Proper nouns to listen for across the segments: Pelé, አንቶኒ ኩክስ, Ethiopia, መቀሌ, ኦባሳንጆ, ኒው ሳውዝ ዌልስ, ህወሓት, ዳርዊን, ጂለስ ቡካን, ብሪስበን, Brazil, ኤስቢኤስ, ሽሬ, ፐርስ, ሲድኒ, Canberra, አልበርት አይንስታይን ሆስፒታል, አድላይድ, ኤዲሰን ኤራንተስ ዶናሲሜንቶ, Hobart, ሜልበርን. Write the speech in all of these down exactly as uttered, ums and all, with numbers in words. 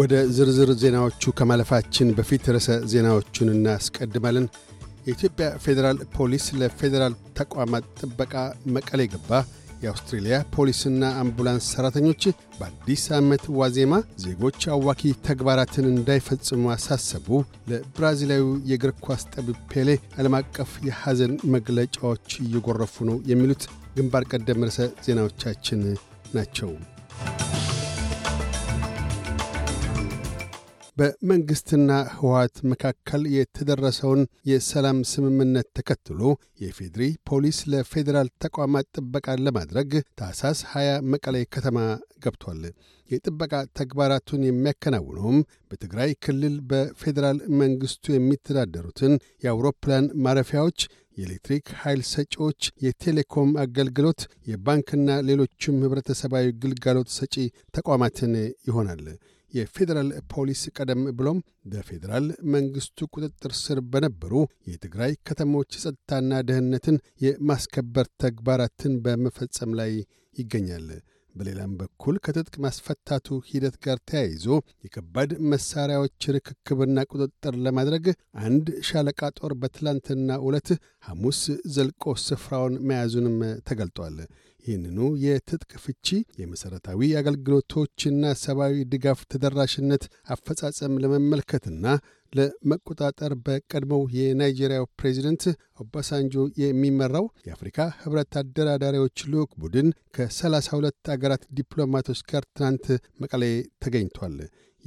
ወደ ዝርዝር ዜናዎቹ ከማለፋችን በፊት ርዕሰ ዜናዎቹን እናስቀድማለን። የኢትዮጵያ ፌደራል ፖሊስ ለፌደራል ተቋማት ጥበቃ መቀሌ ገባ። የአውስትራሊያ ፖሊስና አምቡላንስ ሰራተኞች በአዲስ ዓመት ዋዜማ ዜጎች አዋኪ ተግባራትን እንዳይፈጽሙ አሳሰቡ። ለብራዚላዊ የእግር ኳስ ጠቢብ ፔሌ ዓለም አቀፍ የሐዘን መግለጫዎች እየጎረፉ ነው። የሚሉት ግንባር ቀደም ርዕሰ ዜናዎቻችን ናቸው። በመንግስትና ህወሓት መካከል የተደረሰውን የሰላም ስምምነት ተከትሎ የፌዴሪ ፖሊስ ለፌዴራል ተቋማት ጥበቃ ለማድረግ ታህሳስ ሃያ መቀሌ ከተማ ገብቷል። የጥበቃ ተግባራቱን የሚያከናውኑም በትግራይ ክልል በፌዴራል መንግስቱ የሚተዳደሩትን የአውሮፕላን ማረፊያዎች፣ የኤሌክትሪክ ኃይል ሰጪዎች፣ የቴሌኮም አገልግሎት፣ የባንክና ሌሎችም ህብረተሰባዊ ግልጋሎት ሰጪ ተቋማትን ይሆናል። የፌደራል ፖሊስ ቀደም ብሎም በፌደራል መንግስቱ ቁጥጥር ስር በነበሩ የትግራይ ከተሞች ጸጥታና ደህንነትን የማስከበር ተግባራትን በመፈጸም ላይ ይገኛል። በሌላም በኩል ከትጥቅ ማስፈታቱ ሂደት ጋር ተያይዞ የከባድ መሳሪያዎች ርክክብና ቁጥጥር ለማድረግ አንድ ሻለቃ ጦር በትላንትና ዕለት ሐሙስ ዘልቆ ስፍራውን መያዙንም ተገልጧል። ይህንኑ የትጥቅ ፍቺ፣ የመሰረታዊ አገልግሎቶችና ሰብአዊ ድጋፍ ተደራሽነት አፈጻጸም ለመመልከትና ለመቆጣጠር በቀድሞው የናይጄሪያው ፕሬዚደንት ኦባሳንጆ የሚመራው የአፍሪካ ህብረት አደራዳሪዎች ልዑክ ቡድን ከ32 አገራት ዲፕሎማቶች ጋር ትናንት መቀሌ ተገኝቷል።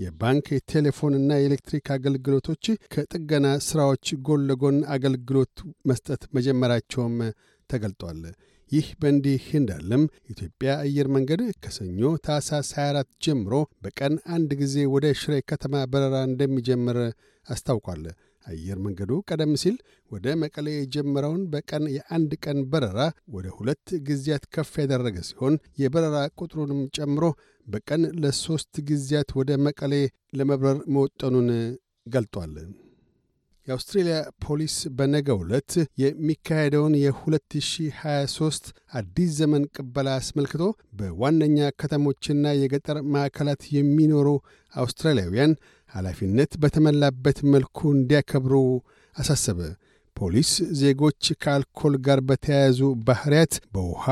የባንክ፣ የቴሌፎንና የኤሌክትሪክ አገልግሎቶች ከጥገና ስራዎች ጎን ለጎን አገልግሎት መስጠት መጀመራቸውም ተገልጧል። ይህ በእንዲህ እንዳለም ኢትዮጵያ አየር መንገድ ከሰኞ ታህሳስ ሃያ አራት ጀምሮ በቀን አንድ ጊዜ ወደ ሽሬ ከተማ በረራ እንደሚጀምር አስታውቋል። አየር መንገዱ ቀደም ሲል ወደ መቀሌ ጀምረውን በቀን የአንድ ቀን በረራ ወደ ሁለት ጊዜያት ከፍ ያደረገ ሲሆን የበረራ ቁጥሩንም ጨምሮ በቀን ለሶስት ጊዜያት ወደ መቀሌ ለመብረር መወጠኑን ገልጧል። የአውስትራሊያ ፖሊስ በነገው ዕለት የሚካሄደውን የ2023 አዲስ ዘመን ቅበላ አስመልክቶ በዋነኛ ከተሞችና የገጠር ማዕከላት የሚኖሩ አውስትራሊያውያን ኃላፊነት በተሞላበት መልኩ እንዲያከብሩ አሳሰበ። ፖሊስ ዜጎች ከአልኮል ጋር በተያያዙ ባህሪያት፣ በውሃ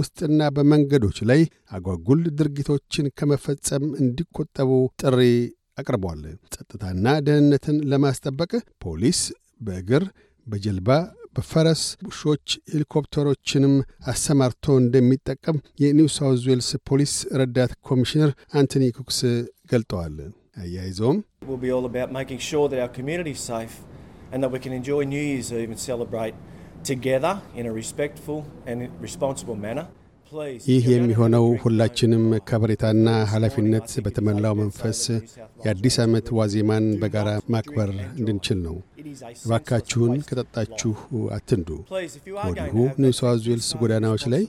ውስጥና በመንገዶች ላይ አጓጉል ድርጊቶችን ከመፈጸም እንዲቆጠቡ ጥሪ አቅርቧል። ጸጥታና ደህንነትን ለማስጠበቅ ፖሊስ በእግር፣ በጀልባ፣ በፈረስ፣ ውሾች፣ ሄሊኮፕተሮችንም አሰማርቶ እንደሚጠቀም የኒው ሳውዝ ዌልስ ፖሊስ ረዳት ኮሚሽነር አንቶኒ ኩክስ ገልጠዋል። አያይዘውም we'll be all about making sure that our community is safe and that we can enjoy New Year's Eve and celebrate together in a respectful and responsible manner. ይህ የሚሆነው ሁላችንም ከበሬታና ኃላፊነት በተመላው መንፈስ የአዲስ ዓመት ዋዜማን በጋራ ማክበር እንድንችል ነው። እባካችሁን ከጠጣችሁ አትንዱ። ወዲሁ ኒው ሳውዝ ዌልስ ጎዳናዎች ላይ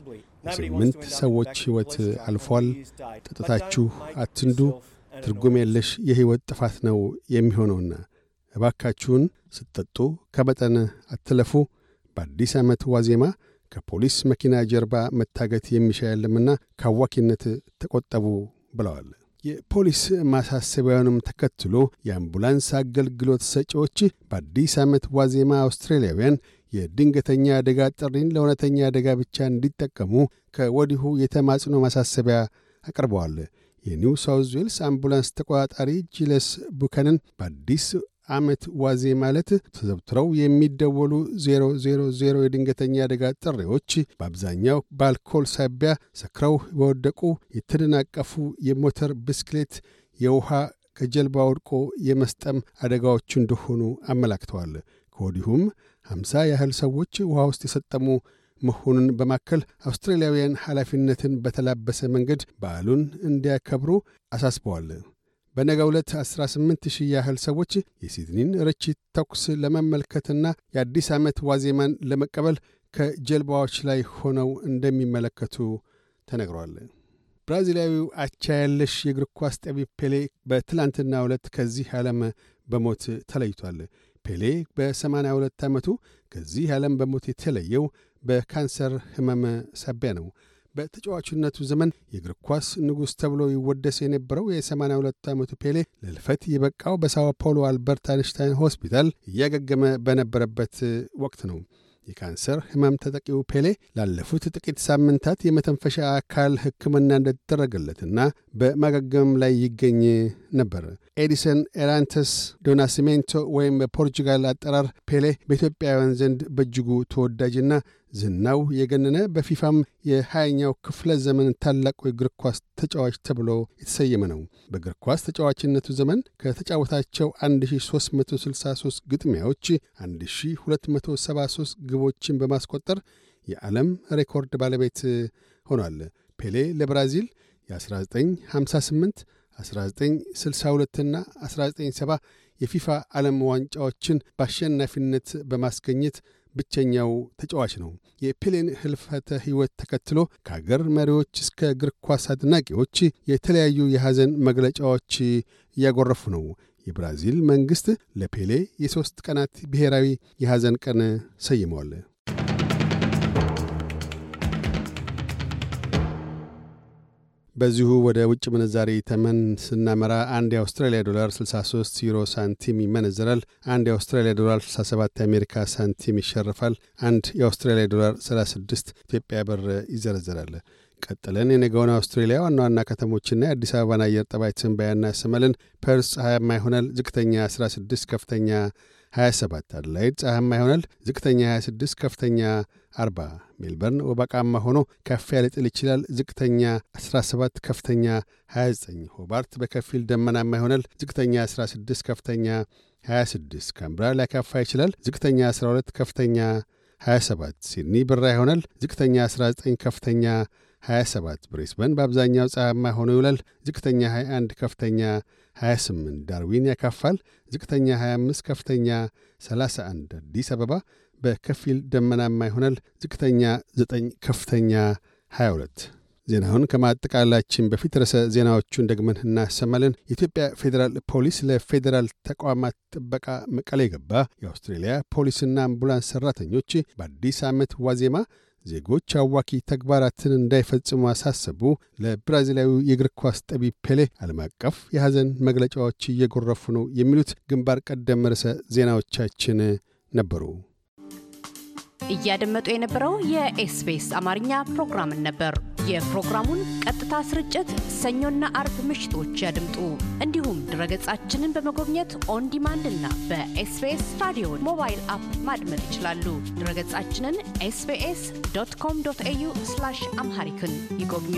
ስምንት ሰዎች ሕይወት አልፏል። ጠጥታችሁ አትንዱ፣ ትርጉም የለሽ የሕይወት ጥፋት ነው የሚሆነውና እባካችሁን ስትጠጡ ከመጠን አትለፉ። በአዲስ ዓመት ዋዜማ ከፖሊስ መኪና ጀርባ መታገት የሚሻለምና ካዋቂነት ተቆጠቡ ብለዋል። የፖሊስ ማሳሰቢያውንም ተከትሎ የአምቡላንስ አገልግሎት ሰጪዎች በአዲስ ዓመት ዋዜማ አውስትራሊያውያን የድንገተኛ አደጋ ጥሪን ለእውነተኛ አደጋ ብቻ እንዲጠቀሙ ከወዲሁ የተማጽኖ ማሳሰቢያ አቅርበዋል። የኒው ሳውዝ ዌልስ አምቡላንስ ተቆጣጣሪ ጂለስ ቡካንን በአዲስ ዓመት ዋዜ ማለት ተዘብትረው የሚደወሉ ዜሮ ዜሮ ዜሮ የድንገተኛ አደጋ ጥሪዎች በአብዛኛው በአልኮል ሳቢያ ሰክረው ወደቁ፣ የተደናቀፉ የሞተር ብስክሌት፣ የውሃ ከጀልባ ወድቆ የመስጠም አደጋዎች እንደሆኑ አመላክተዋል። ከወዲሁም ሃምሳ ያህል ሰዎች ውሃ ውስጥ የሰጠሙ መሆኑን በማከል አውስትራሊያውያን ኃላፊነትን በተላበሰ መንገድ በዓሉን እንዲያከብሩ አሳስበዋል። በነገው ዕለት አስራ ስምንት ሺህ ያህል ሰዎች የሲድኒን ርችት ተኩስ ለመመልከትና የአዲስ ዓመት ዋዜማን ለመቀበል ከጀልባዎች ላይ ሆነው እንደሚመለከቱ ተነግሯል። ብራዚላዊው አቻ ያለሽ የእግር ኳስ ጠቢብ ፔሌ በትላንትናው ዕለት ከዚህ ዓለም በሞት ተለይቷል። ፔሌ በ82 ዓመቱ ከዚህ ዓለም በሞት የተለየው በካንሰር ህመም ሳቢያ ነው። በተጫዋችነቱ ዘመን የእግር ኳስ ንጉስ ተብሎ ይወደስ የነበረው የ82 ዓመቱ ፔሌ ለልፈት ይበቃው በሳኦ ፖሎ አልበርት አይንስታይን ሆስፒታል ያገገመ በነበረበት ወቅት ነው። የካንሰር ህመም ተጠቂው ፔሌ ላለፉት ጥቂት ሳምንታት የመተንፈሻ አካል ህክምና እንደተደረገለትና በማገገም ላይ ይገኝ ነበር። ኤዲሰን ኤራንተስ ዶናሲሜንቶ ወይም በፖርቹጋል አጠራር ፔሌ በኢትዮጵያውያን ዘንድ በእጅጉ ተወዳጅና ዝናው የገነነ በፊፋም የ20ኛው ክፍለ ዘመን ታላቁ የእግር ኳስ ተጫዋች ተብሎ የተሰየመ ነው። በእግር ኳስ ተጫዋችነቱ ዘመን ከተጫወታቸው one thousand three hundred sixty-three ግጥሚያዎች one thousand two hundred seventy-three ግቦችን በማስቆጠር የዓለም ሪኮርድ ባለቤት ሆኗል። ፔሌ ለብራዚል የ1958 1962 እና nineteen seventy የፊፋ ዓለም ዋንጫዎችን በአሸናፊነት በማስገኘት ብቸኛው ተጫዋች ነው። የፔሌን ህልፈተ ህይወት ተከትሎ ከሀገር መሪዎች እስከ እግር ኳስ አድናቂዎች የተለያዩ የሐዘን መግለጫዎች ያጎረፉ ነው። የብራዚል መንግስት ለፔሌ የሶስት ቀናት ብሔራዊ የሐዘን ቀን ሰይሟል። በዚሁ ወደ ውጭ ምንዛሪ ተመን ስናመራ አንድ የአውስትራሊያ ዶላር sixty-three ዩሮ ሳንቲም ይመነዘራል። አንድ የአውስትራሊያ ዶላር sixty-seven የአሜሪካ ሳንቲም ይሸርፋል። አንድ የአውስትራሊያ ዶላር thirty-six ኢትዮጵያ ብር ይዘረዘራል። ቀጥለን የነገውን አውስትራሊያ ዋና ዋና ከተሞችና አዲስ አበባና የርጠባይ ትንበያና ሰመልን ፐርስ ሃያማ ይሆናል። ዝቅተኛ sixteen ከፍተኛ twenty-seven አድላይድ ፀሐያማ ይሆናል። ዝቅተኛ twenty-six ከፍተኛ forty ሜልበርን ወባቃማ ሆኖ ከፊል ጥል ይችላል። ዝቅተኛ seventeen ከፍተኛ twenty-nine ሆባርት በከፊል ደመናማ ይሆናል። ዝቅተኛ sixteen ከፍተኛ twenty-six ካምብራ ላካፋ ይችላል። ዝቅተኛ twelve ከፍተኛ twenty-seven ሲድኒ ብራ ይሆናል። ዝቅተኛ nineteen ከፍተኛ twenty-seven ብሪስበን በአብዛኛው ፀሐያማ ሆኖ ይውላል። ዝቅተኛ twenty-one ከፍተኛ twenty-eight ዳርዊን ያካፋል። ዝቅተኛ twenty-five ከፍተኛ thirty-one አዲስ አበባ በከፊል ደመናማ ይሆናል። ዝቅተኛ nine ከፍተኛ twenty-two ዜናውን ከማጠቃላችን በፊት ርዕሰ ዜናዎቹን ደግመን እናሰማለን። የኢትዮጵያ ፌደራል ፖሊስ ለፌደራል ተቋማት ጥበቃ መቀሌ ገባ። የአውስትራሊያ ፖሊስና አምቡላንስ ሰራተኞች በአዲስ ዓመት ዋዜማ ዜጎች አዋቂ ተግባራትን እንዳይፈጽሙ አሳሰቡ። ለብራዚላዊው የእግር ኳስ ጠቢብ ፔሌ ዓለም አቀፍ የሐዘን መግለጫዎች እየጎረፉ ነው። የሚሉት ግንባር ቀደም ርዕሰ ዜናዎቻችን ነበሩ። እያደመጡ የነበረው የኤስቢኤስ አማርኛ ፕሮግራም ነበር። የፕሮግራሙን ቀጥታ ስርጭት ሰኞና አርብ ምሽቶች ያድምጡ። እንዲሁም ድረገጻችንን በመጎብኘት ኦን ዲማንድ እና በኤስቢኤስ ራዲዮ ሞባይል አፕ ማድመጥ ይችላሉ። ድረገጻችንን ኤስ ቢ ኤስ dot com dot a u slash amharican ይጎብኙ።